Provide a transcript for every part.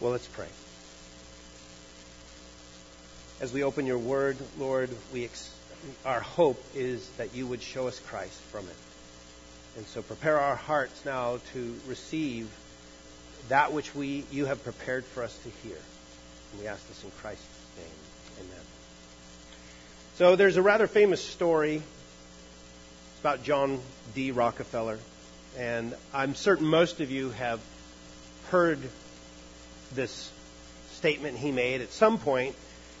Well, let's pray. As we open your word, Lord, our hope is that you would show us Christ from it. And so prepare our hearts now to receive that which you have prepared for us to hear. And we ask this in Christ's name. Amen. So there's a rather famous story. It's about John D. Rockefeller. And I'm certain most of you have heard this statement he made at some point.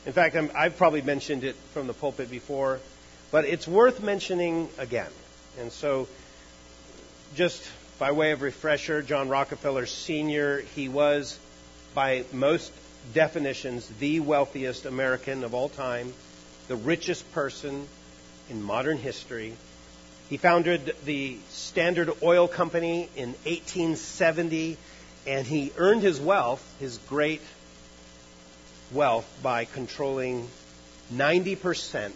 In fact, I've probably mentioned it from the pulpit before, but it's worth mentioning again. And so, just by way of refresher, John Rockefeller Sr., he was, by most definitions, the wealthiest American of all time, the richest person in modern history. He founded the Standard Oil Company in 1870, and he earned his great wealth, by controlling 90%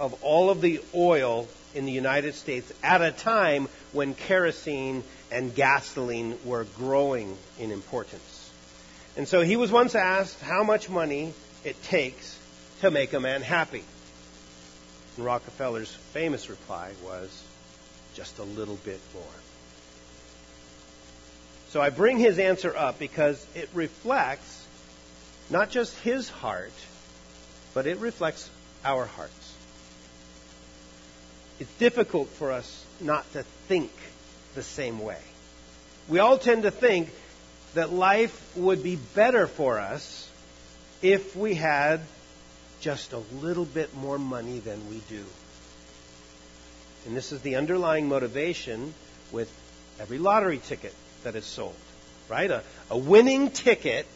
of all of the oil in the United States at a time when kerosene and gasoline were growing in importance. And so he was once asked how much money it takes to make a man happy. And Rockefeller's famous reply was, just a little bit more. So I bring his answer up because it reflects not just his heart, but it reflects our hearts. It's difficult for us not to think the same way. We all tend to think that life would be better for us if we had just a little bit more money than we do. And this is the underlying motivation with every lottery ticket that is sold, right? A winning ticket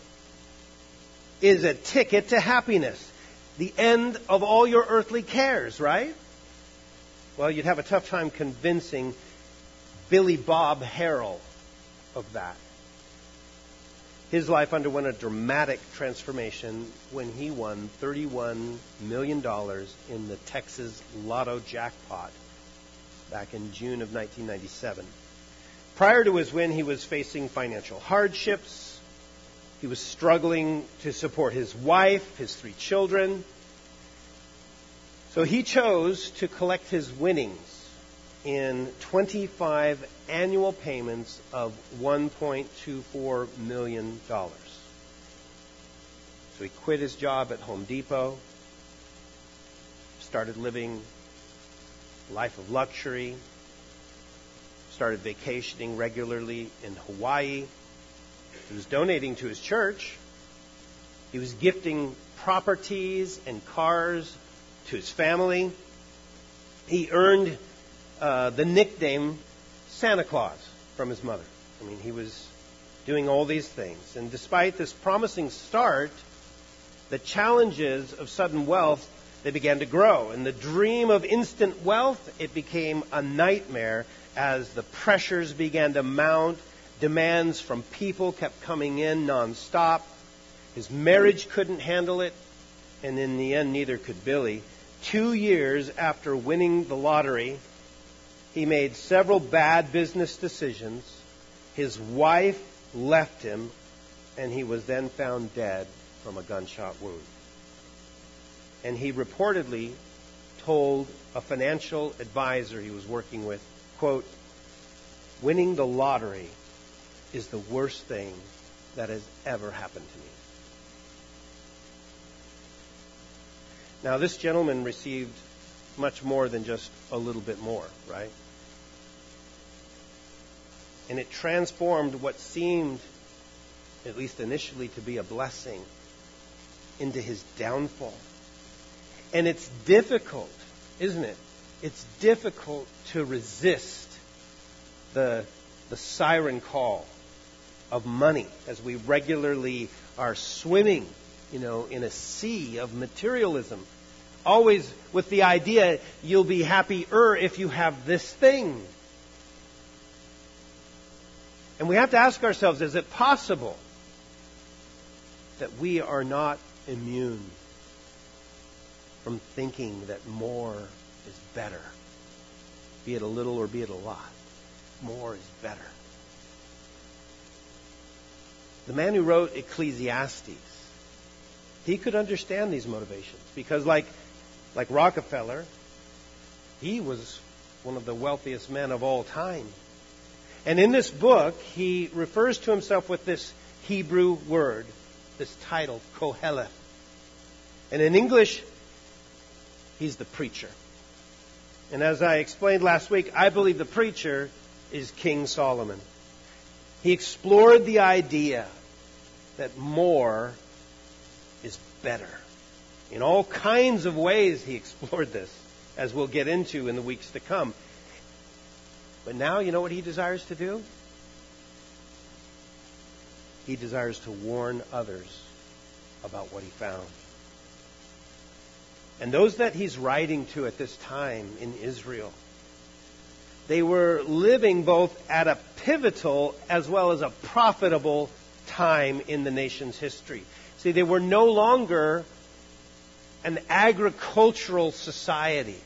is a ticket to happiness, the end of all your earthly cares, right? Well, you'd have a tough time convincing Billy Bob Harrell of that. His life underwent a dramatic transformation when he won $31 million in the Texas Lotto jackpot back in June of 1997. Prior to his win, he was facing financial hardships. He was struggling to support his wife, his 3 children. So he chose to collect his winnings in 25 annual payments of $1.24 million. So he quit his job at Home Depot, started living a life of luxury, started vacationing regularly in Hawaii. He was donating to his church. He was gifting properties and cars to his family. He earned the nickname Santa Claus from his mother. I mean, he was doing all these things. And despite this promising start, the challenges of sudden wealth, they began to grow. And the dream of instant wealth, it became a nightmare as the pressures began to mount. Demands from people kept coming in nonstop. His marriage couldn't handle it, and in the end, neither could Billy. 2 years after winning the lottery, he made several bad business decisions. His wife left him, and he was then found dead from a gunshot wound. And he reportedly told a financial advisor he was working with, quote, "Winning the lottery is the worst thing that has ever happened to me." Now, this gentleman received much more than just a little bit more, right? And it transformed what seemed, at least initially, to be a blessing into his downfall. And it's difficult, isn't it? It's difficult to resist the siren call of money, as we regularly are swimming, in a sea of materialism, always with the idea you'll be happier if you have this thing. And we have to ask ourselves, is it possible that we are not immune from thinking that more is better, be it a little or be it a lot? More is better. the man who wrote Ecclesiastes, he could understand these motivations because like Rockefeller, he was one of the wealthiest men of all time. And in this book, he refers to himself with this Hebrew word, this title, Koheleth. And in English, he's the preacher. And as I explained last week, I believe the preacher is King Solomon. He explored the idea that more is better. In all kinds of ways, he explored this, as we'll get into in the weeks to come. But now, you know what he desires to do? He desires to warn others about what he found. And those that he's writing to at this time in Israel, they were living both at a pivotal as well as a profitable time in the nation's history. See, they were no longer an agricultural society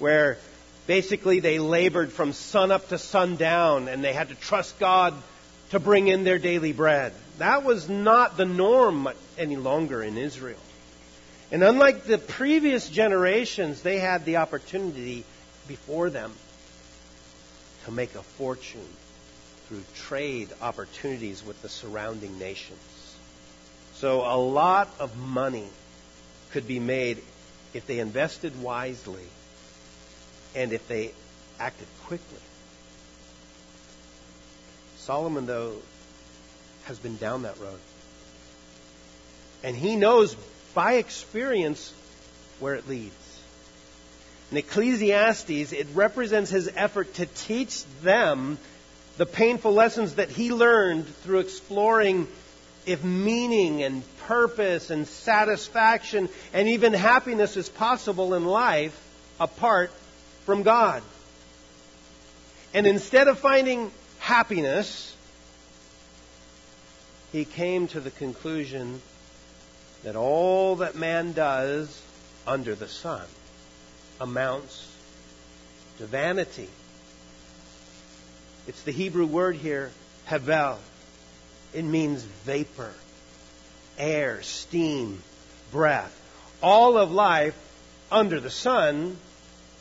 where basically they labored from sunup to sundown and they had to trust God to bring in their daily bread. That was not the norm any longer in Israel. And unlike the previous generations, they had the opportunity before them to make a fortune through trade opportunities with the surrounding nations. So a lot of money could be made if they invested wisely and if they acted quickly. Solomon, though, has been down that road. And he knows by experience where it leads. In Ecclesiastes, it represents his effort to teach them the painful lessons that he learned through exploring if meaning and purpose and satisfaction and even happiness is possible in life apart from God. And instead of finding happiness, he came to the conclusion that all that man does under the sun amounts to vanity. It's the Hebrew word here, havel. It means vapor, air, steam, breath. All of life under the sun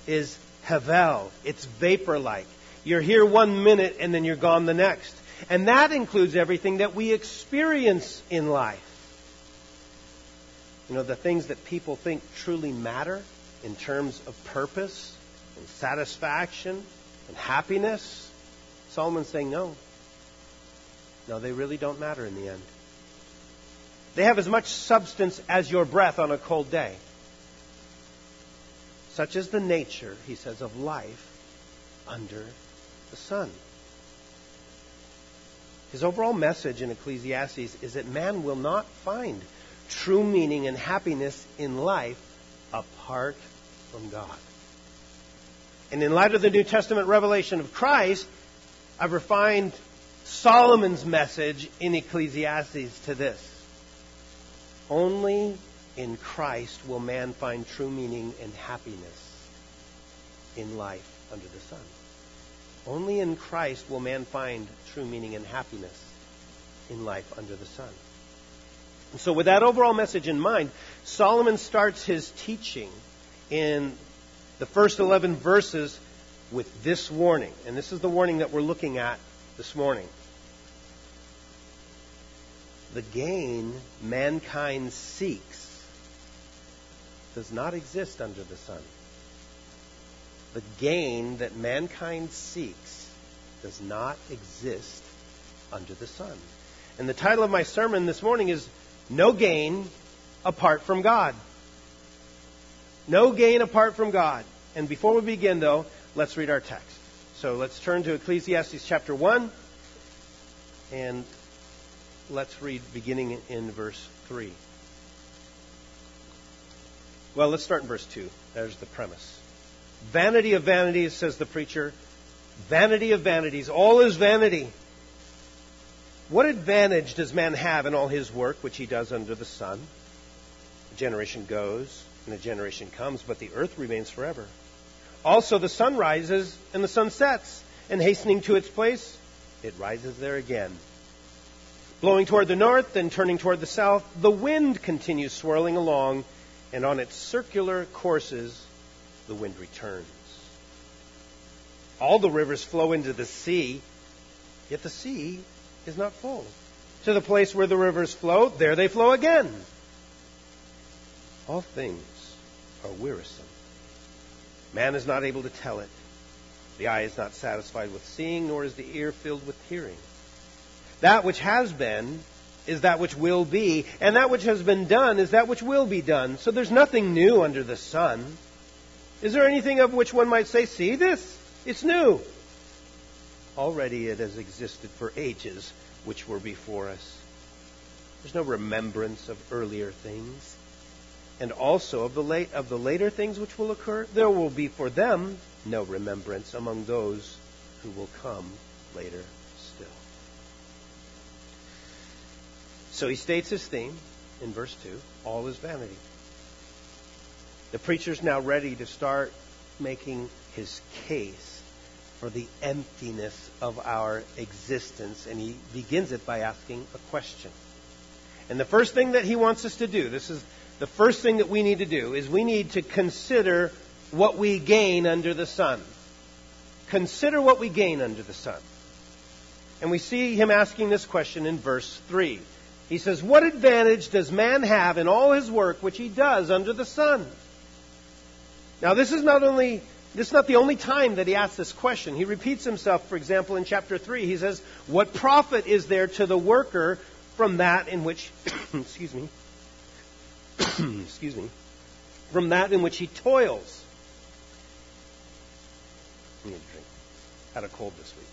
is havel. It's vapor-like. You're here 1 minute and then you're gone the next. And that includes everything that we experience in life. You know, the things that people think truly matter in terms of purpose and satisfaction and happiness. Solomon's saying, no, they really don't matter in the end. They have as much substance as your breath on a cold day. Such is the nature, he says, of life under the sun. His overall message in Ecclesiastes is that man will not find true meaning and happiness in life apart from God. And in light of the New Testament revelation of Christ, I've refined Solomon's message in Ecclesiastes to this. Only in Christ will man find true meaning and happiness in life under the sun. Only in Christ will man find true meaning and happiness in life under the sun. And so with that overall message in mind, Solomon starts his teaching in the first 11 verses with this warning. And this is the warning that we're looking at this morning. The gain mankind seeks does not exist under the sun. The gain that mankind seeks does not exist under the sun. And the title of my sermon this morning is No Gain Apart from God. No gain apart from God. And before we begin, though, let's read our text. So let's turn to Ecclesiastes chapter 1, and let's read beginning in verse 3. Well, let's start in verse 2. There's the premise. Vanity of vanities, says the preacher. Vanity of vanities. All is vanity. What advantage does man have in all his work which he does under the sun? A generation goes and a generation comes, but the earth remains forever. Also the sun rises and the sun sets, and hastening to its place, it rises there again. Blowing toward the north and turning toward the south, the wind continues swirling along, and on its circular courses, the wind returns. All the rivers flow into the sea, yet the sea is not full. To the place where the rivers flow, there they flow again. All things are wearisome. Man is not able to tell it. The eye is not satisfied with seeing, nor is the ear filled with hearing. That which has been is that which will be, and that which has been done is that which will be done. So there's nothing new under the sun. Is there anything of which one might say, see this? It's new. Already it has existed for ages which were before us. There's no remembrance of earlier things, and also of the later things which will occur. There will be for them no remembrance among those who will come later. So he states his theme in verse 2, all is vanity. The preacher's now ready to start making his case for the emptiness of our existence, and he begins it by asking a question. And the first thing that he wants us to do, this is the first thing that we need to do, is we need to consider what we gain under the sun. Consider what we gain under the sun. And we see him asking this question in verse 3. He says, what advantage does man have in all his work which he does under the sun? Now, this is not the only time that he asks this question. He repeats himself, for example, in chapter 3. He says, what profit is there to the worker from that in which from that in which he toils? I need a drink. Had a cold this week.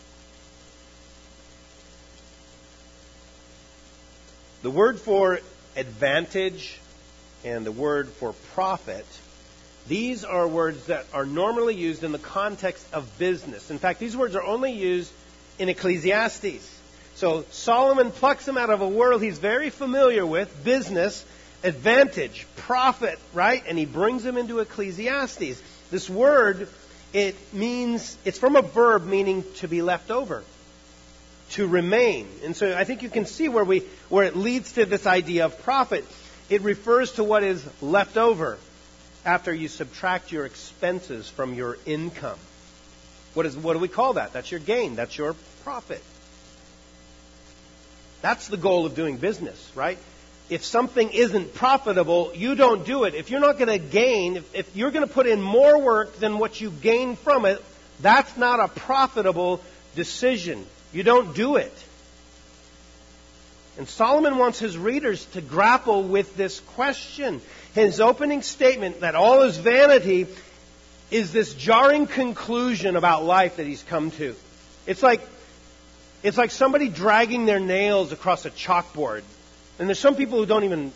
The word for advantage and the word for profit, these are words that are normally used in the context of business. In fact, these words are only used in Ecclesiastes. So Solomon plucks him out of a world he's very familiar with, business, advantage, profit, right? And he brings him into Ecclesiastes. This word, it means, it's from a verb meaning to be left over, to remain. And so I think you can see where it leads to this idea of profit. It refers to what is left over after you subtract your expenses from your income. What do we call that? That's your gain. That's your profit. That's the goal of doing business, right? If something isn't profitable, you don't do it. If you're not going to gain, if you're going to put in more work than what you gain from it, that's not a profitable decision. You don't do it. And Solomon wants his readers to grapple with this question. His opening statement that all is vanity is this jarring conclusion about life that he's come to. It's like somebody dragging their nails across a chalkboard. And there's some people who don't even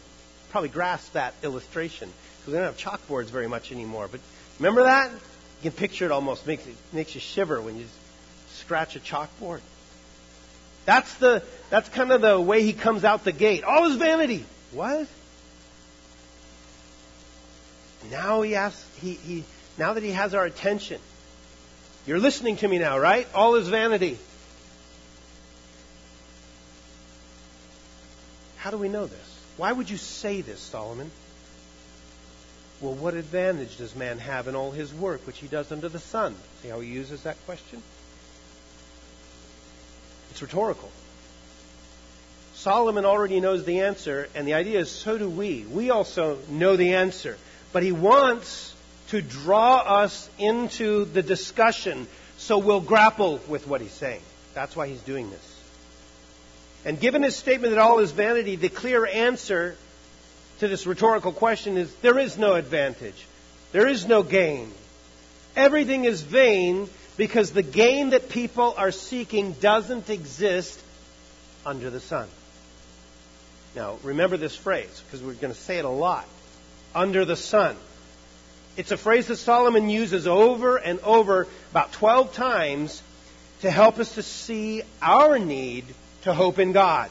probably grasp that illustration because they don't have chalkboards very much anymore. But remember that? You can picture it almost. Makes you shiver when you scratch a chalkboard. That's kind of the way he comes out the gate. All is vanity. What? Now he asks. Now that he has our attention, you're listening to me now, right? All is vanity. How do we know this? Why would you say this, Solomon? Well, what advantage does man have in all his work which he does under the sun? See how he uses that question? It's rhetorical. Solomon already knows the answer, and the idea is so do we. We also know the answer. But he wants to draw us into the discussion, so we'll grapple with what he's saying. That's why he's doing this. And given his statement that all is vanity, the clear answer to this rhetorical question is there is no advantage. There is no gain. Everything is vain, because the gain that people are seeking doesn't exist under the sun. Now, remember this phrase, because we're going to say it a lot. Under the sun. It's a phrase that Solomon uses over and over, about 12 times, to help us to see our need to hope in God.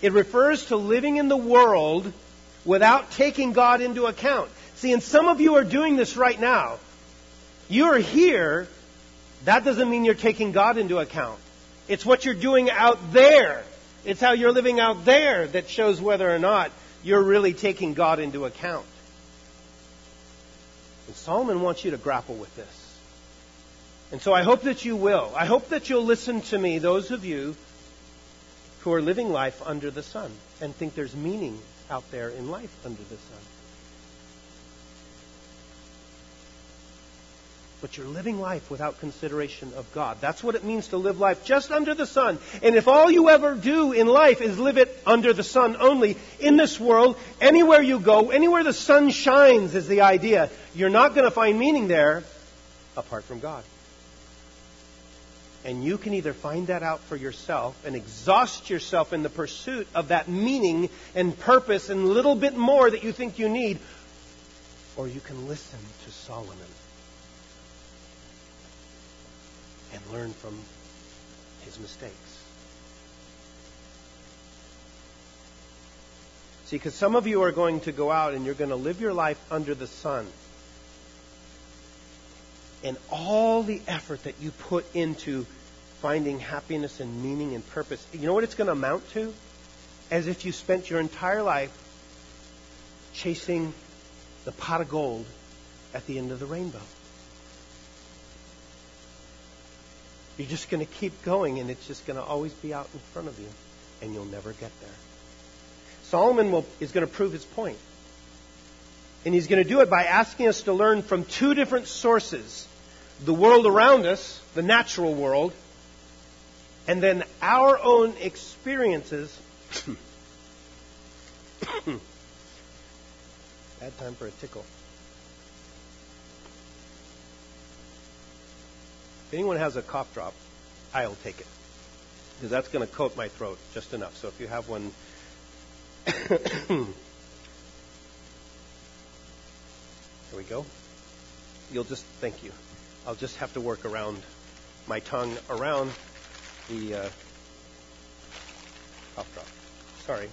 It refers to living in the world without taking God into account. See, and some of you are doing this right now. You're here. That doesn't mean you're taking God into account. It's what you're doing out there It's how you're living out there that shows whether or not you're really taking God into account. And Solomon wants you to grapple with this. And so I hope that you will. I hope that you'll listen to me, those of you who are living life under the sun and think there's meaning out there in life under the sun. But you're living life without consideration of God. That's what it means to live life just under the sun. And if all you ever do in life is live it under the sun only, in this world, anywhere you go, anywhere the sun shines is the idea. You're not going to find meaning there apart from God. And you can either find that out for yourself and exhaust yourself in the pursuit of that meaning and purpose and a little bit more that you think you need, or you can listen to Solomon and learn from his mistakes. See, because some of you are going to go out and you're going to live your life under the sun. And all the effort that you put into finding happiness and meaning and purpose, you know what it's going to amount to? As if you spent your entire life chasing the pot of gold at the end of the rainbow. You're just going to keep going, and it's just going to always be out in front of you, and you'll never get there. Solomon is going to prove his point. And he's going to do it by asking us to learn from two different sources. The world around us, the natural world, and then our own experiences. Bad time for a tickle. If anyone has a cough drop, I'll take it. Because that's going to coat my throat just enough. So if you have one... There we go. Thank you. I'll just have to work around my tongue around the cough drop. Sorry.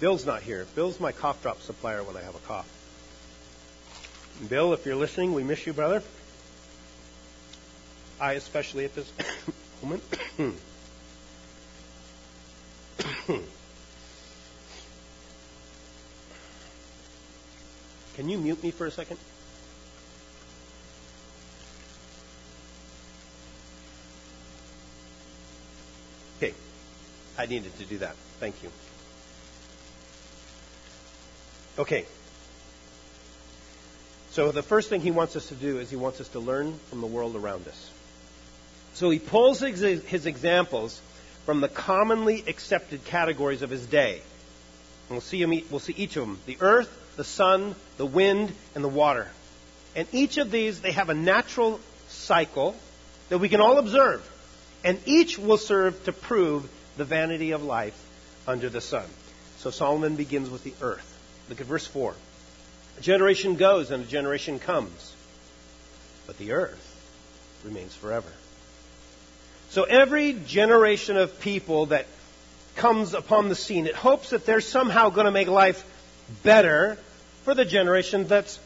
Bill's not here. Bill's my cough drop supplier when I have a cough. Bill, if you're listening, we miss you, brother. I especially at this moment. Can you mute me for a second? Okay. I needed to do that. Thank you. Okay. So the first thing he wants us to do is he wants us to learn from the world around us. So he pulls his examples from the commonly accepted categories of his day. And we'll see each of them. The earth, the sun, the wind, and the water. And each of these, they have a natural cycle that we can all observe. And each will serve to prove the vanity of life under the sun. So Solomon begins with the earth. Look at verse 4. A generation goes and a generation comes, but the earth remains forever. So every generation of people that comes upon the scene, it hopes that they're somehow going to make life better for the generation that's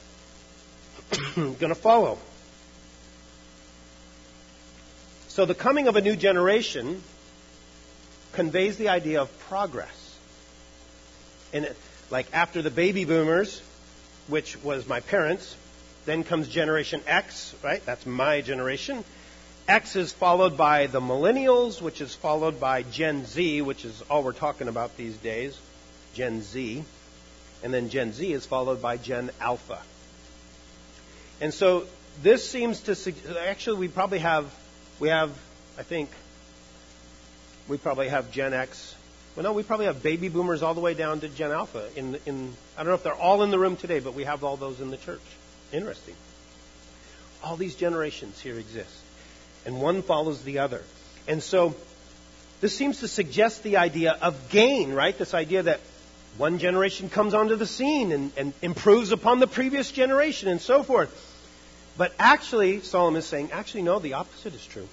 going to follow. So the coming of a new generation conveys the idea of progress. And after the baby boomers, which was my parents. Then comes Generation X, right? That's my generation. X is followed by the millennials, which is followed by Gen Z, which is all we're talking about these days, Gen Z. And then Gen Z is followed by Gen Alpha. And so this seems to suggest, actually we probably have Gen X. Well, no, we probably have baby boomers all the way down to Gen Alpha. I don't know if they're all in the room today, but we have all those in the church. Interesting. All these generations here exist, and one follows the other. And so this seems to suggest the idea of gain, right? This idea that one generation comes onto the scene and improves upon the previous generation and so forth. But actually, Solomon is saying, no, the opposite is true.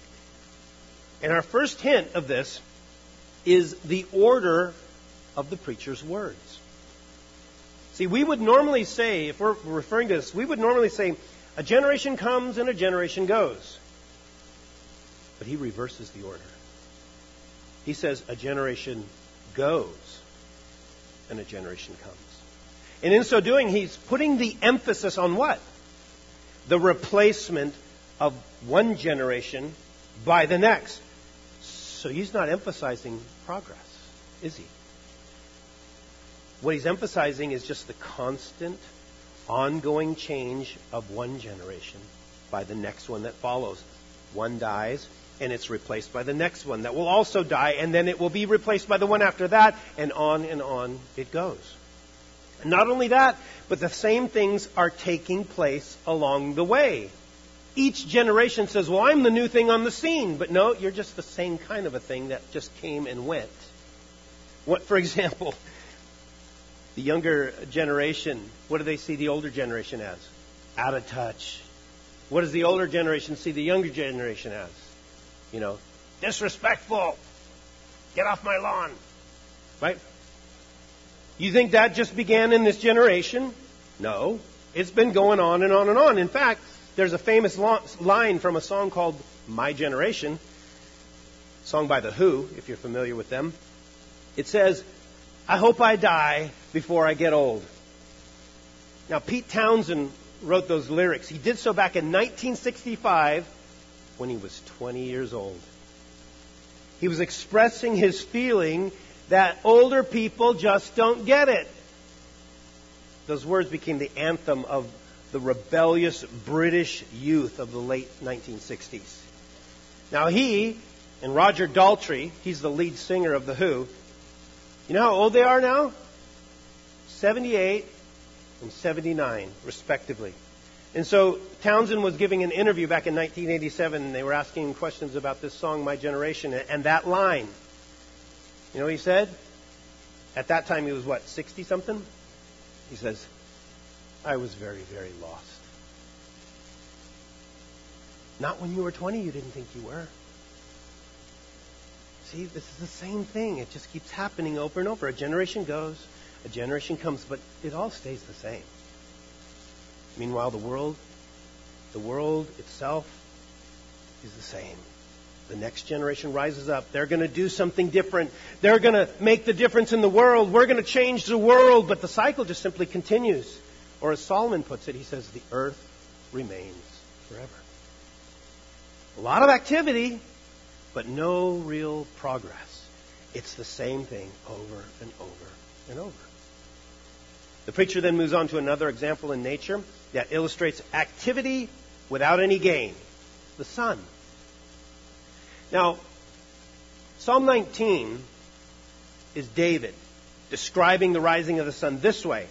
And our first hint of this is the order of the preacher's words. See, we would normally say, if we're referring to this, we would normally say, a generation comes and a generation goes. But he reverses the order. He says a generation goes and a generation comes. And in so doing, he's putting the emphasis on what? The replacement of one generation by the next. So he's not emphasizing progress, is he? What he's emphasizing is just the constant, ongoing change of one generation by the next one that follows. One dies, and it's replaced by the next one that will also die, and then it will be replaced by the one after that, and on it goes. And not only that, but the same things are taking place along the way. Each generation says, well, I'm the new thing on the scene. But no, you're just the same kind of a thing that just came and went. What, for example, the younger generation, what do they see the older generation as? Out of touch. What does the older generation see the younger generation as? You know, disrespectful. Get off my lawn. Right? You think that just began in this generation? No. It's been going on and on and on. In fact, there's a famous line from a song called My Generation, sung by The Who, if you're familiar with them. It says, I hope I die before I get old. Now, Pete Townshend wrote those lyrics. He did so back in 1965 when he was 20 years old. He was expressing his feeling that older people just don't get it. Those words became the anthem of the rebellious British youth of the late 1960s. Now he and Roger Daltrey, he's the lead singer of The Who, you know how old they are now? 78 and 79, respectively. And so Townshend was giving an interview back in 1987, and they were asking him questions about this song, My Generation, and that line. You know what he said? At that time he was, 60-something? He says, I was very, very lost. Not when you were 20, you didn't think you were. See, this is the same thing. It just keeps happening over and over. A generation goes, a generation comes, but it all stays the same. Meanwhile, the world itself is the same. The next generation rises up. They're going to do something different. They're going to make the difference in the world. We're going to change the world. But the cycle just simply continues. Or as Solomon puts it, he says, the earth remains forever. A lot of activity, but no real progress. It's the same thing over and over and over. The preacher then moves on to another example in nature that illustrates activity without any gain. The sun. Now, Psalm 19 is David describing the rising of the sun this way.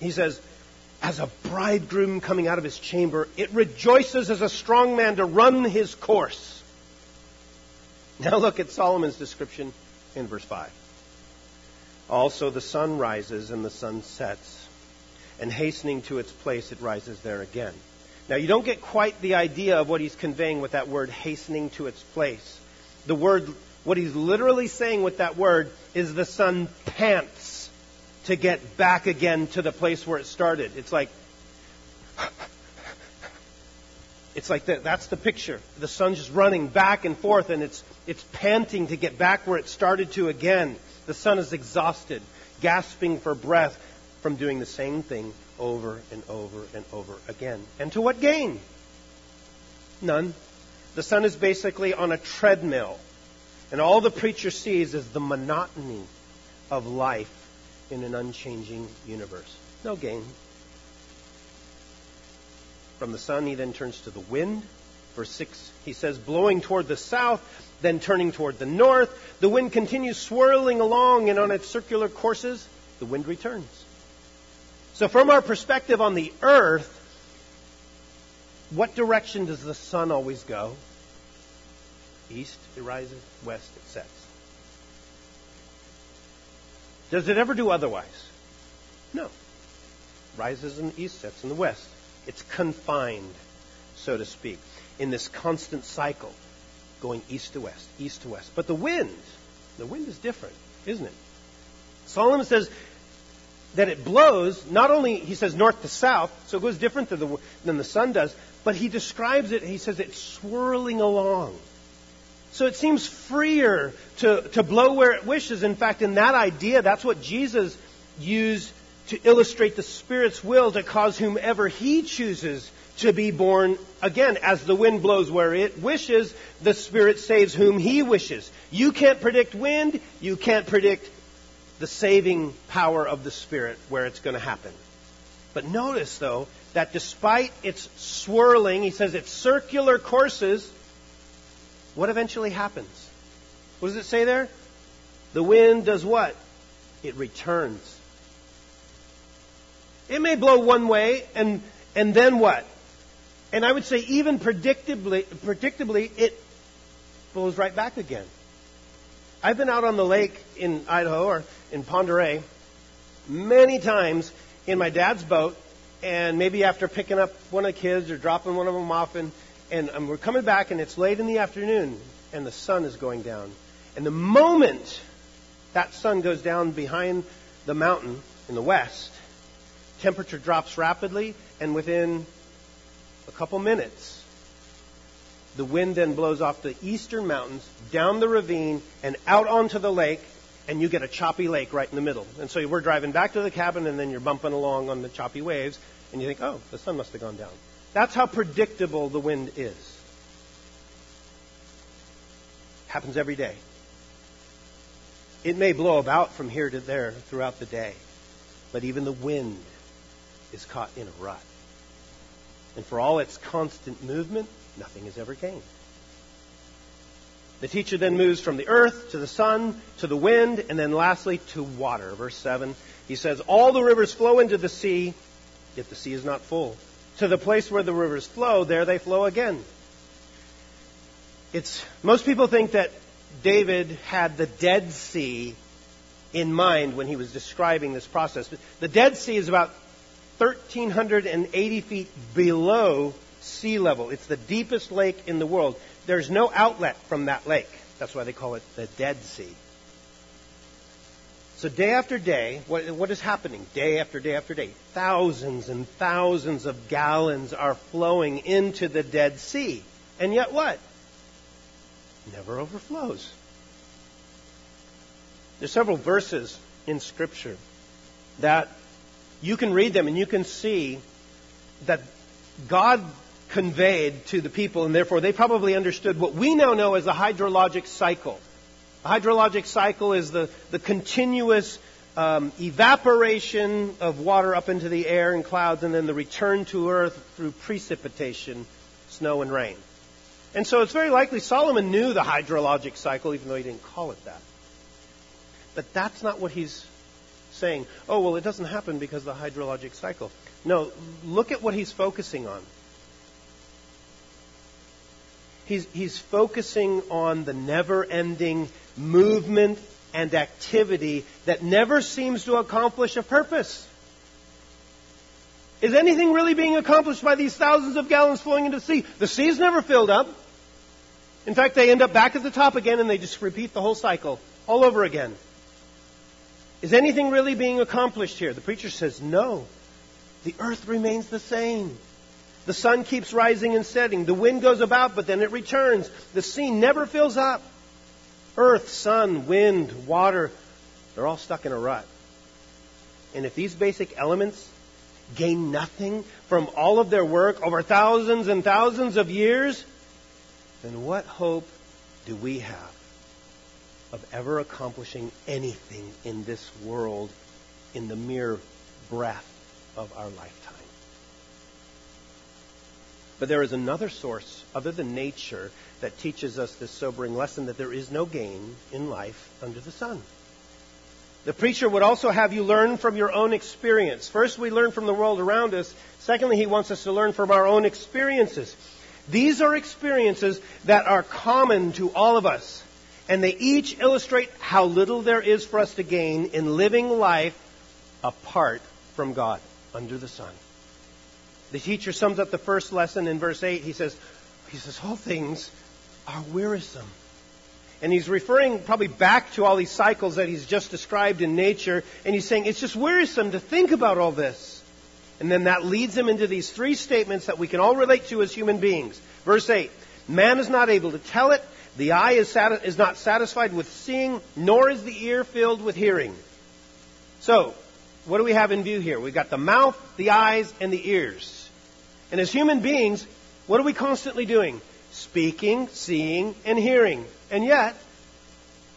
He says, as a bridegroom coming out of his chamber, it rejoices as a strong man to run his course. Now look at Solomon's description in verse 5. Also the sun rises and the sun sets, and hastening to its place it rises there again. Now, you don't get quite the idea of what he's conveying with that word, hastening to its place. The word, what he's literally saying with that word is the sun pants to get back again to the place where it started. It's like that's the picture. The sun's just running back and forth, and it's panting to get back where it started to again. The sun is exhausted, gasping for breath from doing the same thing over and over and over again. And to what gain? None. The sun is basically on a treadmill. And all the preacher sees is the monotony of life in an unchanging universe. No gain. From the sun, he then turns to the wind. Verse 6, he says, blowing toward the south, then turning toward the north. The wind continues swirling along, and on its circular courses, the wind returns. So from our perspective on the earth, what direction does the sun always go? East, it rises. West, it sets. Does it ever do otherwise? No. Rises in the east, sets in the west. It's confined, so to speak, in this constant cycle, going east to west, east to west. But the wind is different, isn't it? Solomon says that it blows, not only, he says, north to south, so it goes different than the sun does, but he describes it, he says it's swirling along. So it seems freer to blow where it wishes. In fact, in that idea, that's what Jesus used to illustrate the Spirit's will to cause whomever He chooses to be born again. As the wind blows where it wishes, the Spirit saves whom He wishes. You can't predict wind. You can't predict the saving power of the Spirit where it's going to happen. But notice, though, that despite its swirling, he says its circular courses, what eventually happens? What does it say there? The wind does what? It returns. It may blow one way, and then what? And I would say even predictably, it blows right back again. I've been out on the lake in Idaho or in Ponderay many times in my dad's boat, and maybe after picking up one of the kids or dropping one of them off, and we're coming back, and it's late in the afternoon, and the sun is going down. And the moment that sun goes down behind the mountain in the west, temperature drops rapidly, and within a couple minutes, the wind then blows off the eastern mountains, down the ravine, and out onto the lake, and you get a choppy lake right in the middle. And so we're driving back to the cabin, and then you're bumping along on the choppy waves, and you think, oh, the sun must have gone down. That's how predictable the wind is. Happens every day. It may blow about from here to there throughout the day, but even the wind is caught in a rut. And for all its constant movement, nothing is ever gained. The teacher then moves from the earth to the sun, to the wind, and then lastly to water. Verse 7, he says, all the rivers flow into the sea, yet the sea is not full. To the place where the rivers flow, there they flow again. Most people think that David had the Dead Sea in mind when he was describing this process. The Dead Sea is about 1,380 feet below sea level. It's the deepest lake in the world. There's no outlet from that lake. That's why they call it the Dead Sea. So day after day, what is happening? Day after day after day, thousands and thousands of gallons are flowing into the Dead Sea. And yet what? Never overflows. There's several verses in Scripture that you can read them and you can see that God conveyed to the people, and therefore they probably understood what we now know as the hydrologic cycle. The hydrologic cycle is the continuous evaporation of water up into the air and clouds, and then the return to earth through precipitation, snow and rain. And so it's very likely Solomon knew the hydrologic cycle, even though he didn't call it that. But that's not what he's saying. Oh, well, it doesn't happen because of the hydrologic cycle. No, look at what he's focusing on. He's focusing on the never-ending movement and activity that never seems to accomplish a purpose. Is anything really being accomplished by these thousands of gallons flowing into the sea? The sea's never filled up. In fact, they end up back at the top again, and they just repeat the whole cycle all over again. Is anything really being accomplished here? The preacher says, no. The earth remains the same. The sun keeps rising and setting. The wind goes about, but then it returns. The sea never fills up. Earth, sun, wind, water, they're all stuck in a rut. And if these basic elements gain nothing from all of their work over thousands and thousands of years, then what hope do we have of ever accomplishing anything in this world in the mere breath of our lifetime? But there is another source other than nature that teaches us this sobering lesson, that there is no gain in life under the sun. The preacher would also have you learn from your own experience. First, we learn from the world around us. Secondly, he wants us to learn from our own experiences. These are experiences that are common to all of us, and they each illustrate how little there is for us to gain in living life apart from God, under the sun. The teacher sums up the first lesson in verse 8. He says, all things are wearisome. And he's referring probably back to all these cycles that he's just described in nature. And he's saying, it's just wearisome to think about all this. And then that leads him into these three statements that we can all relate to as human beings. Verse 8, man is not able to tell it. The eye is not satisfied with seeing, nor is the ear filled with hearing. So, what do we have in view here? We've got the mouth, the eyes, and the ears. And as human beings, what are we constantly doing? Speaking, seeing, and hearing. And yet,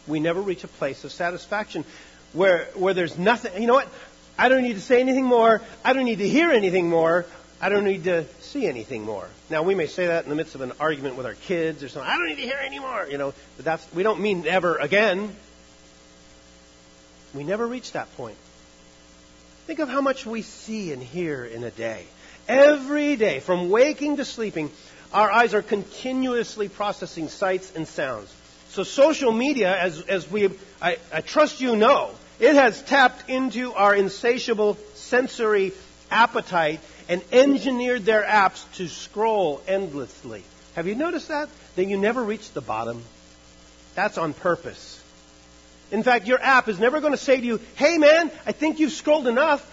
we never reach a place of satisfaction where there's nothing. You know what? I don't need to say anything more. I don't need to hear anything more. I don't need to see anything more. Now, we may say that in the midst of an argument with our kids or something. I don't need to hear any more, you know. But we don't mean ever again. We never reach that point. Think of how much we see and hear in a day. Every day, from waking to sleeping, our eyes are continuously processing sights and sounds. So social media, as I trust you know, it has tapped into our insatiable sensory appetite and engineered their apps to scroll endlessly. Have you noticed that? That you never reach the bottom. That's on purpose. In fact, your app is never going to say to you, hey man, I think you've scrolled enough.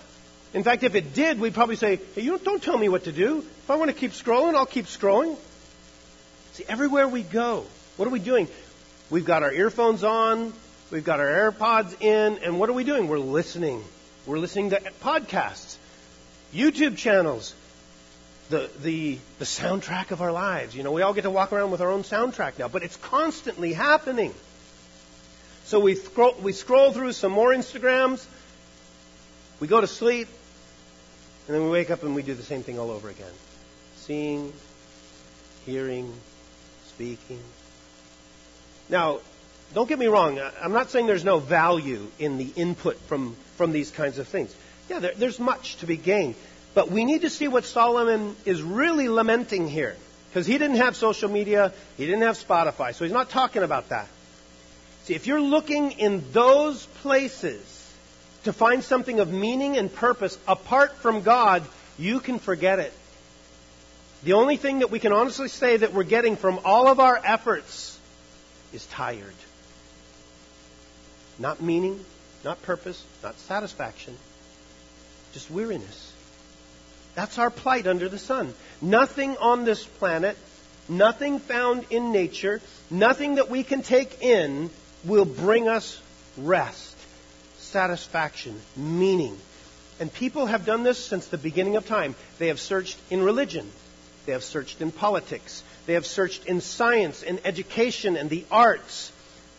In fact, if it did, we'd probably say, hey, you don't tell me what to do. If I want to keep scrolling, I'll keep scrolling. See, everywhere we go, what are we doing? We've got our earphones on, we've got our AirPods in, and what are we doing? We're listening. We're listening to podcasts, YouTube channels, the soundtrack of our lives. You know, we all get to walk around with our own soundtrack now, but it's constantly happening. So we scroll through some more Instagrams, we go to sleep, and then we wake up and we do the same thing all over again. Seeing, hearing, speaking. Now, don't get me wrong. I'm not saying there's no value in the input from these kinds of things. Yeah, there's much to be gained. But we need to see what Solomon is really lamenting here. Because he didn't have social media. He didn't have Spotify. So he's not talking about that. See, if you're looking in those places to find something of meaning and purpose apart from God, you can forget it. The only thing that we can honestly say that we're getting from all of our efforts is tired. Not meaning, not purpose, not satisfaction, just weariness. That's our plight under the sun. Nothing on this planet, nothing found in nature, nothing that we can take in will bring us rest, satisfaction, meaning. And people have done this since the beginning of time. They have searched in religion. They have searched in politics. They have searched in science and education and the arts.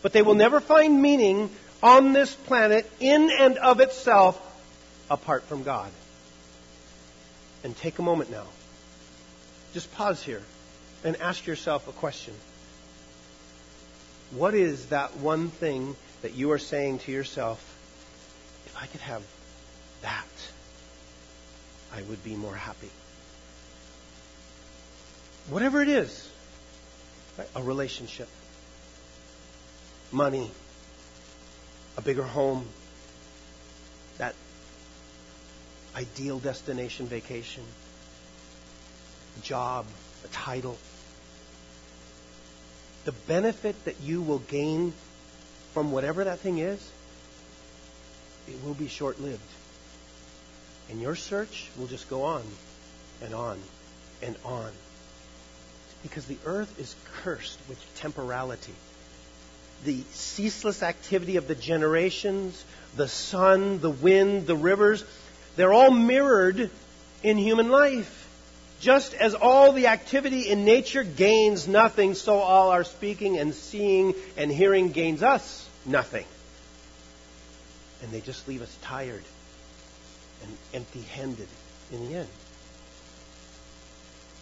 But they will never find meaning on this planet in and of itself apart from God. And take a moment now. Just pause here and ask yourself a question. What is that one thing that you are saying to yourself, if I could have that, I would be more happy? Whatever it is, right? A relationship, money, a bigger home, that ideal destination vacation, a job, a title. The benefit that you will gain from whatever that thing is, it will be short-lived. And your search will just go on and on and on. Because the earth is cursed with temporality. The ceaseless activity of the generations, the sun, the wind, the rivers, they're all mirrored in human life. Just as all the activity in nature gains nothing, so all our speaking and seeing and hearing gains us nothing. And they just leave us tired and empty-handed in the end.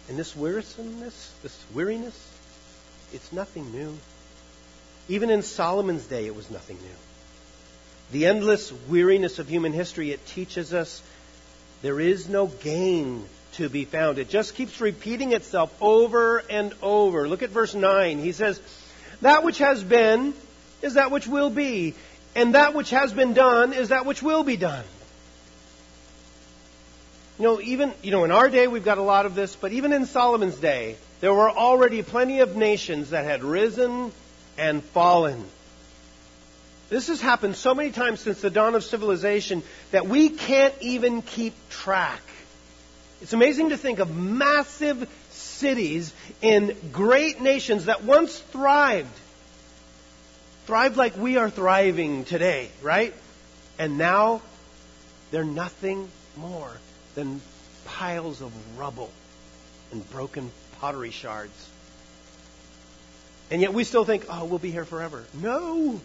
And this wearisomeness, this weariness, it's nothing new. Even in Solomon's day, it was nothing new. The endless weariness of human history, it teaches us there is no gain to be found. It just keeps repeating itself over and over. Look at verse 9. He says, that which has been is that which will be, and that which has been done is that which will be done. You know, even, you know, in our day we've got a lot of this, but even in Solomon's day, there were already plenty of nations that had risen and fallen. This has happened so many times since the dawn of civilization that we can't even keep track. It's amazing to think of massive cities in great nations that once thrived like we are thriving today, right? And now they're nothing more than piles of rubble and broken pottery shards. And yet we still think, oh, we'll be here forever. No.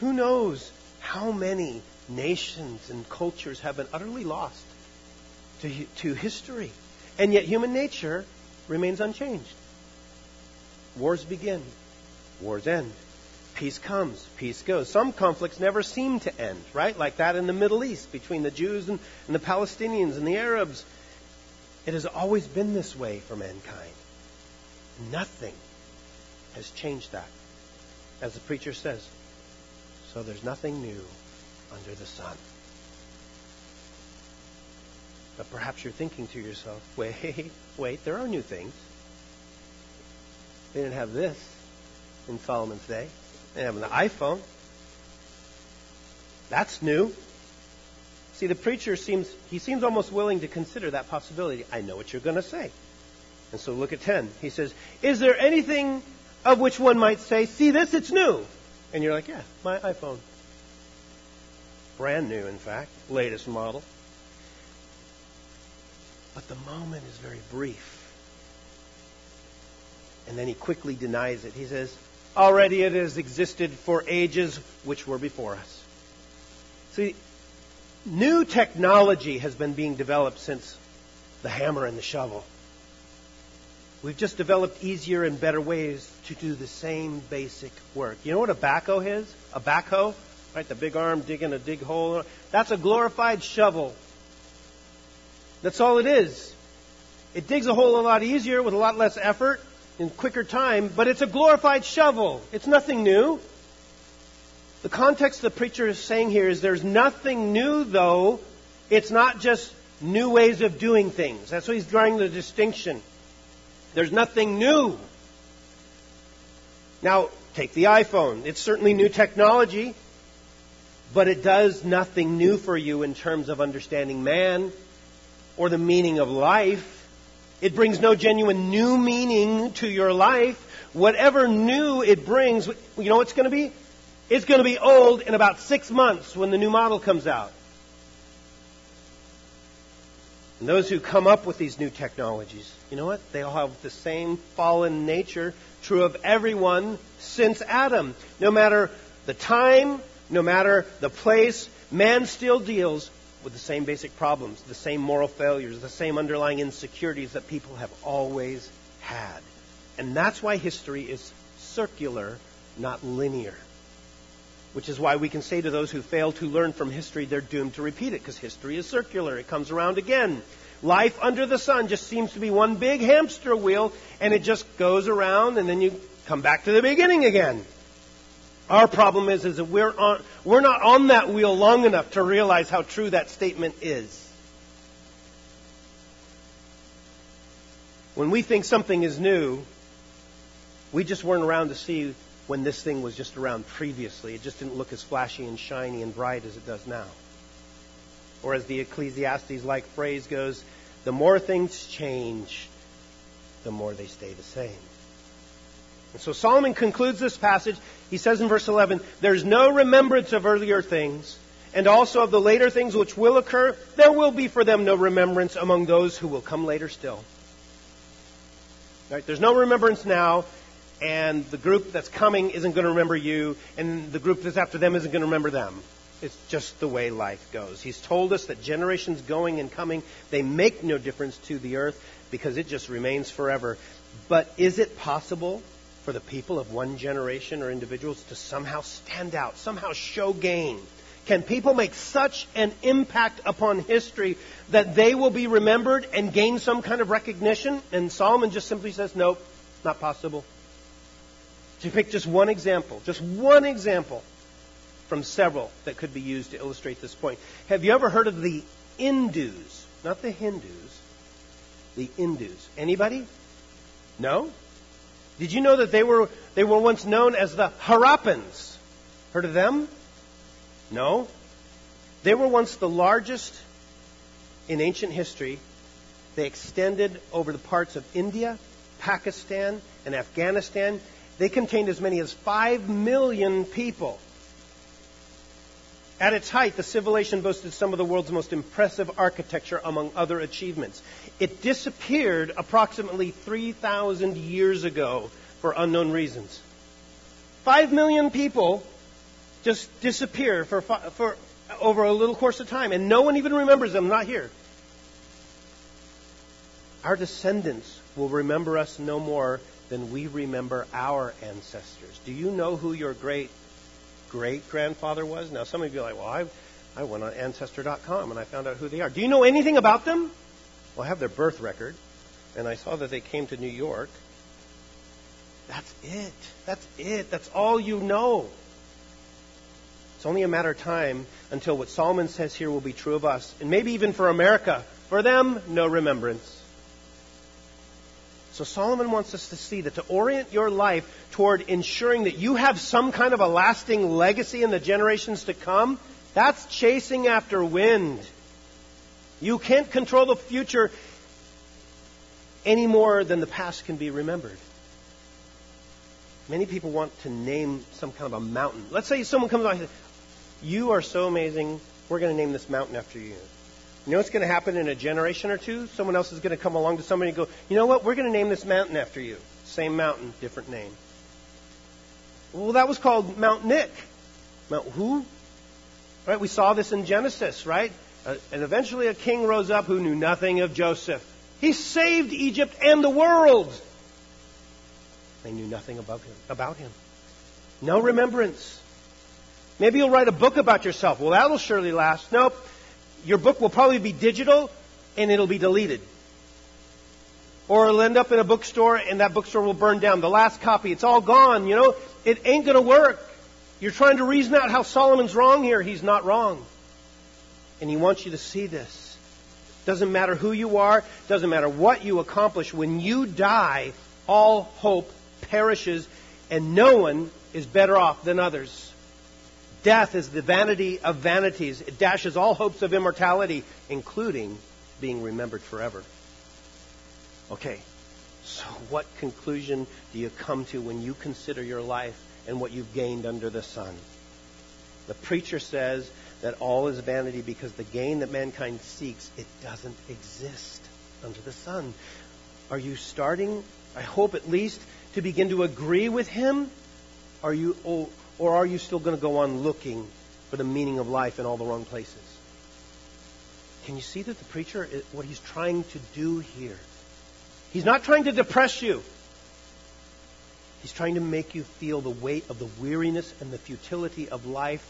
Who knows how many nations and cultures have been utterly lost to history. And yet human nature remains unchanged. Wars begin. Wars end. Peace comes. Peace goes. Some conflicts never seem to end, right? Like that in the Middle East between the Jews and the Palestinians and the Arabs. It has always been this way for mankind. Nothing has changed that. As the preacher says, so there's nothing new under the sun. But perhaps you're thinking to yourself, wait, there are new things. They didn't have this in Solomon's day. They didn't have an iPhone. That's new. See, the preacher seems almost willing to consider that possibility. I know what you're going to say. And so look at 10. He says, is there anything of which one might say, see this, it's new? And you're like, yeah, my iPhone. Brand new, in fact, latest model. But the moment is very brief. And then he quickly denies it. He says, already it has existed for ages which were before us. See, new technology has been being developed since the hammer and the shovel. We've just developed easier and better ways to do the same basic work. You know what a backhoe is? A backhoe? Right, the big arm digging a dig hole. That's a glorified shovel. That's all it is. It digs a hole a lot easier with a lot less effort in quicker time, but it's a glorified shovel. It's nothing new. The context the preacher is saying here is there's nothing new, though. It's not just new ways of doing things. That's what he's drawing the distinction. There's nothing new. Now, take the iPhone. It's certainly new technology. But it does nothing new for you in terms of understanding man or the meaning of life. It brings no genuine new meaning to your life. Whatever new it brings, you know what it's going to be? It's going to be old in about 6 months when the new model comes out. And those who come up with these new technologies, you know what? They all have the same fallen nature, true of everyone since Adam. No matter the time, no matter the place, man still deals with the same basic problems, the same moral failures, the same underlying insecurities that people have always had. And that's why history is circular, not linear. Which is why we can say to those who fail to learn from history, they're doomed to repeat it, because history is circular. It comes around again. Life under the sun just seems to be one big hamster wheel, and it just goes around, and then you come back to the beginning again. Our problem is that we're not on that wheel long enough to realize how true that statement is. When we think something is new, we just weren't around to see when this thing was just around previously. It just didn't look as flashy and shiny and bright as it does now. Or as the Ecclesiastes-like phrase goes, the more things change, the more they stay the same. And so Solomon concludes this passage. He says in verse 11, there's no remembrance of earlier things, and also of the later things which will occur. There will be for them no remembrance among those who will come later still. Right? There's no remembrance now, and the group that's coming isn't going to remember you, and the group that's after them isn't going to remember them. It's just the way life goes. He's told us that generations going and coming, they make no difference to the earth because it just remains forever. But is it possible for the people of one generation or individuals to somehow stand out, somehow show gain? Can people make such an impact upon history that they will be remembered and gain some kind of recognition? And Solomon just simply says, nope, not possible. To pick just one example from several that could be used to illustrate this point. Have you ever heard of the Indus? Not the Hindus, the Indus. Anybody? No? Did you know that they were once known as the Harappans? Heard of them? No. They were once the largest in ancient history. They extended over the parts of India, Pakistan, and Afghanistan. They contained as many as 5 million people. At its height, the civilization boasted some of the world's most impressive architecture, among other achievements. It disappeared approximately 3,000 years ago for unknown reasons. 5 million people just disappear for over a little course of time, and no one even remembers them, not here. Our descendants will remember us no more than we remember our ancestors. Do you know who your great-grandfather was? Now, some of you are like, well, I went on Ancestry.com and I found out who they are. Do you know anything about them? Well, I have their birth record, and I saw that they came to New York. That's it. That's it. That's all you know. It's only a matter of time until what Solomon says here will be true of us, and maybe even for America. For them, no remembrance. So Solomon wants us to see that to orient your life toward ensuring that you have some kind of a lasting legacy in the generations to come, that's chasing after wind. You can't control the future any more than the past can be remembered. Many people want to name some kind of a mountain. Let's say someone comes along and says, you are so amazing, we're going to name this mountain after you. You know what's going to happen in a generation or two? Someone else is going to come along to somebody and go, you know what? We're going to name this mountain after you. Same mountain, different name. Well, that was called Mount Nick. Mount who? Right? We saw this in Genesis, right? And eventually a king rose up who knew nothing of Joseph. He saved Egypt and the world. They knew nothing about him. No remembrance. Maybe you'll write a book about yourself. Well, that'll surely last. Nope. Your book will probably be digital, and it'll be deleted. Or it'll end up in a bookstore, and that bookstore will burn down. The last copy, it's all gone, you know. It ain't going to work. You're trying to reason out how Solomon's wrong here. He's not wrong. And he wants you to see this. Doesn't matter who you are. Doesn't matter what you accomplish. When you die, all hope perishes, and no one is better off than others. Death is the vanity of vanities. It dashes all hopes of immortality, including being remembered forever. Okay, so what conclusion do you come to when you consider your life and what you've gained under the sun? The preacher says that all is vanity because the gain that mankind seeks, it doesn't exist under the sun. Are you starting, I hope at least, to begin to agree with him? Or are you still going to go on looking for the meaning of life in all the wrong places? Can you see that the preacher, what he's trying to do here? He's not trying to depress you. He's trying to make you feel the weight of the weariness and the futility of life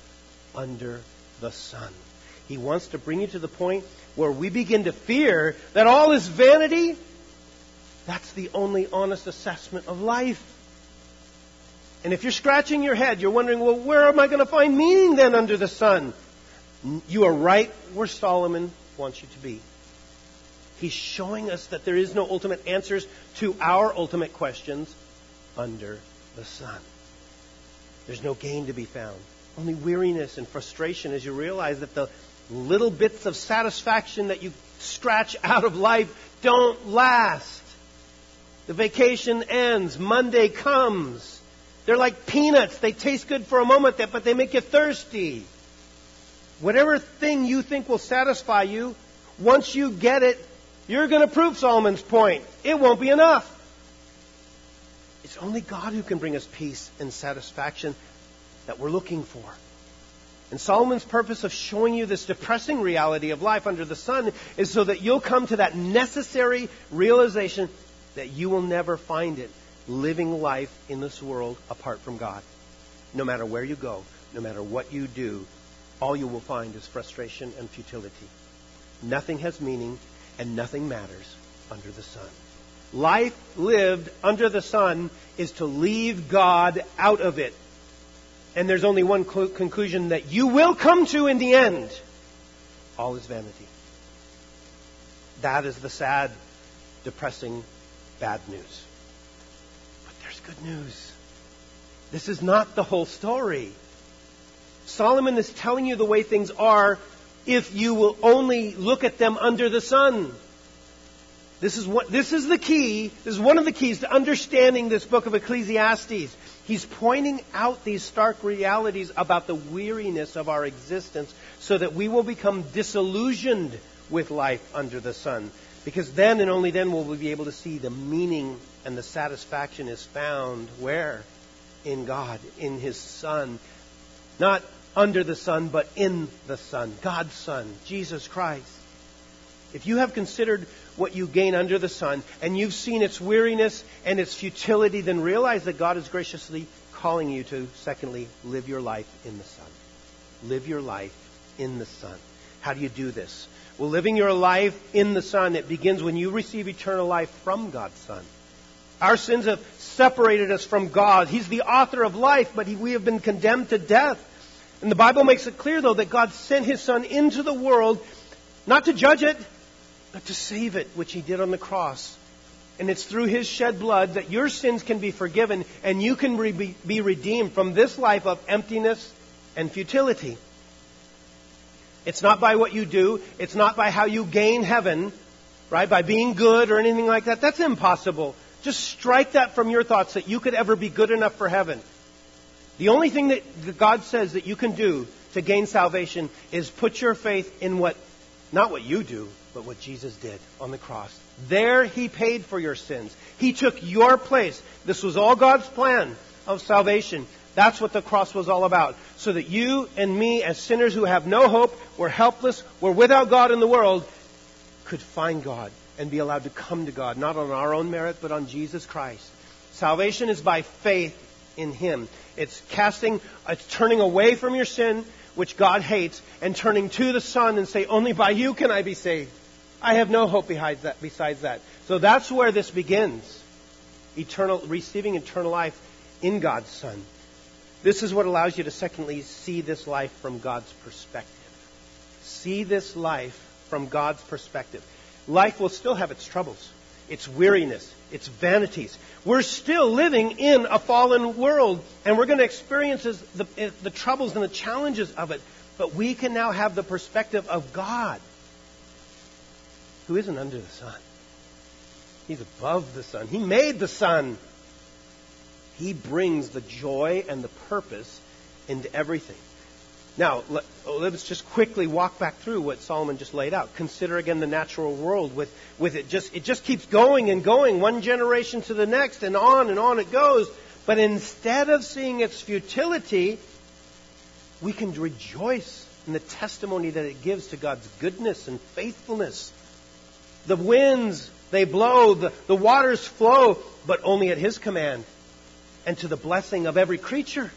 under the sun. He wants to bring you to the point where we begin to fear that all is vanity. That's the only honest assessment of life. And if you're scratching your head, you're wondering, well, where am I going to find meaning then under the sun? You are right where Solomon wants you to be. He's showing us that there is no ultimate answers to our ultimate questions under the sun. There's no gain to be found. Only weariness and frustration as you realize that the little bits of satisfaction that you scratch out of life don't last. The vacation ends. Monday comes. They're like peanuts. They taste good for a moment, but they make you thirsty. Whatever thing you think will satisfy you, once you get it, you're going to prove Solomon's point. It won't be enough. It's only God who can bring us peace and satisfaction that we're looking for. And Solomon's purpose of showing you this depressing reality of life under the sun is so that you'll come to that necessary realization that you will never find it. Living life in this world apart from God. No matter where you go, no matter what you do, all you will find is frustration and futility. Nothing has meaning and nothing matters under the sun. Life lived under the sun is to leave God out of it. And there's only one conclusion that you will come to in the end. All is vanity. That is the sad, depressing, bad news. Good news. This is not the whole story. Solomon is telling you the way things are if you will only look at them under the sun. This is the key. This is one of the keys to understanding this book of Ecclesiastes. He's pointing out these stark realities about the weariness of our existence so that we will become disillusioned with life under the sun. Because then and only then will we be able to see the meaning and the satisfaction is found where? In God, in His Son. Not under the sun, but in the Son, God's Son, Jesus Christ. If you have considered what you gain under the sun, and you've seen its weariness and its futility, then realize that God is graciously calling you to, secondly, live your life in the sun. Live your life in the sun. How do you do this? Well, living your life in the sun, it begins when you receive eternal life from God's Son. Our sins have separated us from God. He's the author of life, but we have been condemned to death. And the Bible makes it clear, though, that God sent His Son into the world not to judge it, but to save it, which He did on the cross. And it's through His shed blood that your sins can be forgiven and you can be redeemed from this life of emptiness and futility. It's not by what you do. It's not by how you gain heaven, right? By being good or anything like that. That's impossible. Just strike that from your thoughts that you could ever be good enough for heaven. The only thing that God says that you can do to gain salvation is put your faith in not what you do, but what Jesus did on the cross. There He paid for your sins. He took your place. This was all God's plan of salvation. That's what the cross was all about. So that you and me, as sinners who have no hope, we're helpless, we're without God in the world, could find God and be allowed to come to God, not on our own merit, but on Jesus Christ. Salvation is by faith in Him. It's turning away from your sin, which God hates, and turning to the Son and say, only by You can I be saved. I have no hope besides that. So that's where this begins. Receiving eternal life in God's Son. This is what allows you to, secondly, see this life from God's perspective. See this life from God's perspective. Life will still have its troubles, its weariness, its vanities. We're still living in a fallen world, and we're going to experience the troubles and the challenges of it. But we can now have the perspective of God, who isn't under the sun. He's above the sun. He made the sun. He brings the joy and the purpose into everything. Now, let's just quickly walk back through what Solomon just laid out. Consider again the natural world with it just keeps going and going, one generation to the next, and on it goes. But instead of seeing its futility, we can rejoice in the testimony that it gives to God's goodness and faithfulness. The winds, they blow, the waters flow, but only at His command, and to the blessing of every creature.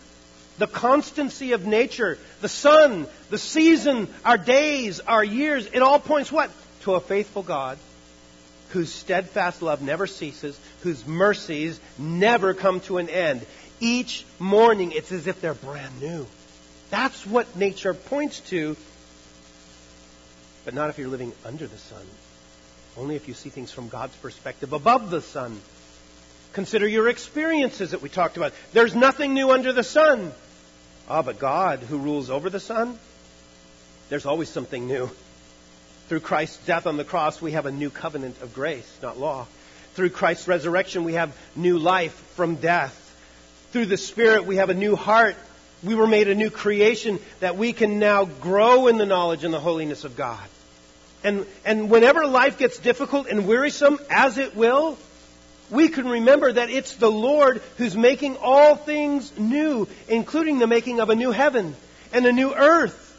The constancy of nature, the sun, the season, our days, our years, it all points what? To a faithful God whose steadfast love never ceases, whose mercies never come to an end. Each morning it's as if they're brand new. That's what nature points to, but not if you're living under the sun. Only if you see things from God's perspective above the sun. Consider your experiences that we talked about. There's nothing new under the sun. But God, who rules over the sun, there's always something new. Through Christ's death on the cross, we have a new covenant of grace, not law. Through Christ's resurrection, we have new life from death. Through the Spirit, we have a new heart. We were made a new creation that we can now grow in the knowledge and the holiness of God. And whenever life gets difficult and wearisome, as it will, we can remember that it's the Lord who's making all things new, including the making of a new heaven and a new earth.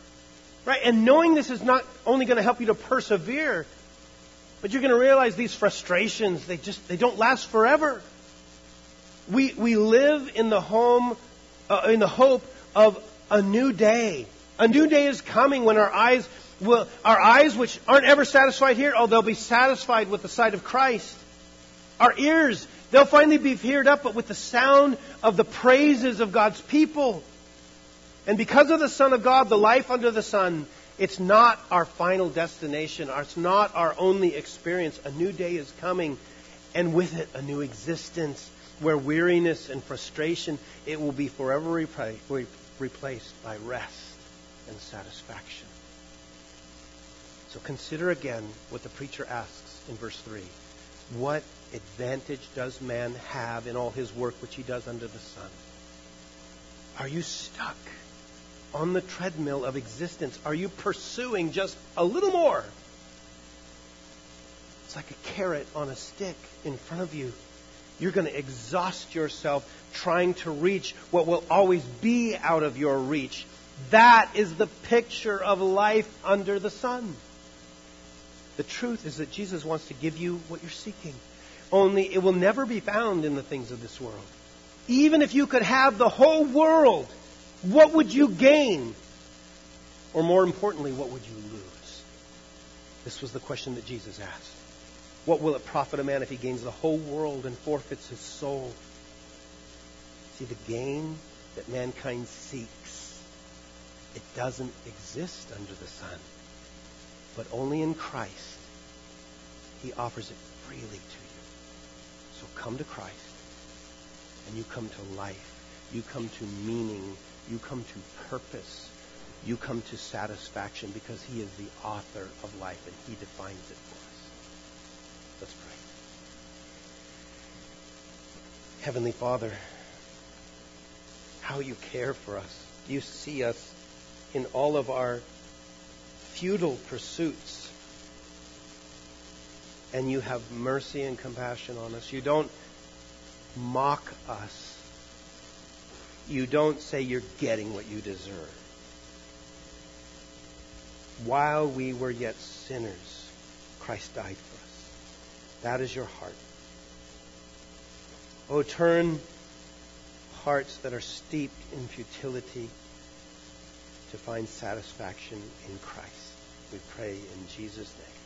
Right? And knowing this is not only going to help you to persevere, but you're going to realize these frustrations, they don't last forever. We live in the home, in the hope of a new day. A new day is coming when our eyes, which aren't ever satisfied here, oh, they'll be satisfied with the sight of Christ. Our ears, they'll finally be heared up, but with the sound of the praises of God's people. And because of the Son of God, the life under the sun, it's not our final destination. It's not our only experience. A new day is coming, and with it, a new existence where weariness and frustration, it will be forever replaced by rest and satisfaction. So consider again what the preacher asks in verse 3. What advantage does man have in all his work which he does under the sun? Are you stuck on the treadmill of existence? Are you pursuing just a little more? It's like a carrot on a stick in front of you. You're going to exhaust yourself trying to reach what will always be out of your reach. That is the picture of life under the sun. The truth is that Jesus wants to give you what you're seeking. Only it will never be found in the things of this world. Even if you could have the whole world, what would you gain? Or more importantly, what would you lose? This was the question that Jesus asked. What will it profit a man if he gains the whole world and forfeits his soul? See, the gain that mankind seeks, it doesn't exist under the sun. But only in Christ, He offers it freely to you. So come to Christ, and you come to life. You come to meaning. You come to purpose. You come to satisfaction, because He is the author of life, and He defines it for us. Let's pray. Heavenly Father, how you care for us. You see us in all of our futile pursuits, and you have mercy and compassion on us. You don't mock us. You don't say you're getting what you deserve. While we were yet sinners, Christ died for us. That is your heart. Oh, turn hearts that are steeped in futility to find satisfaction in Christ. We pray in Jesus' name.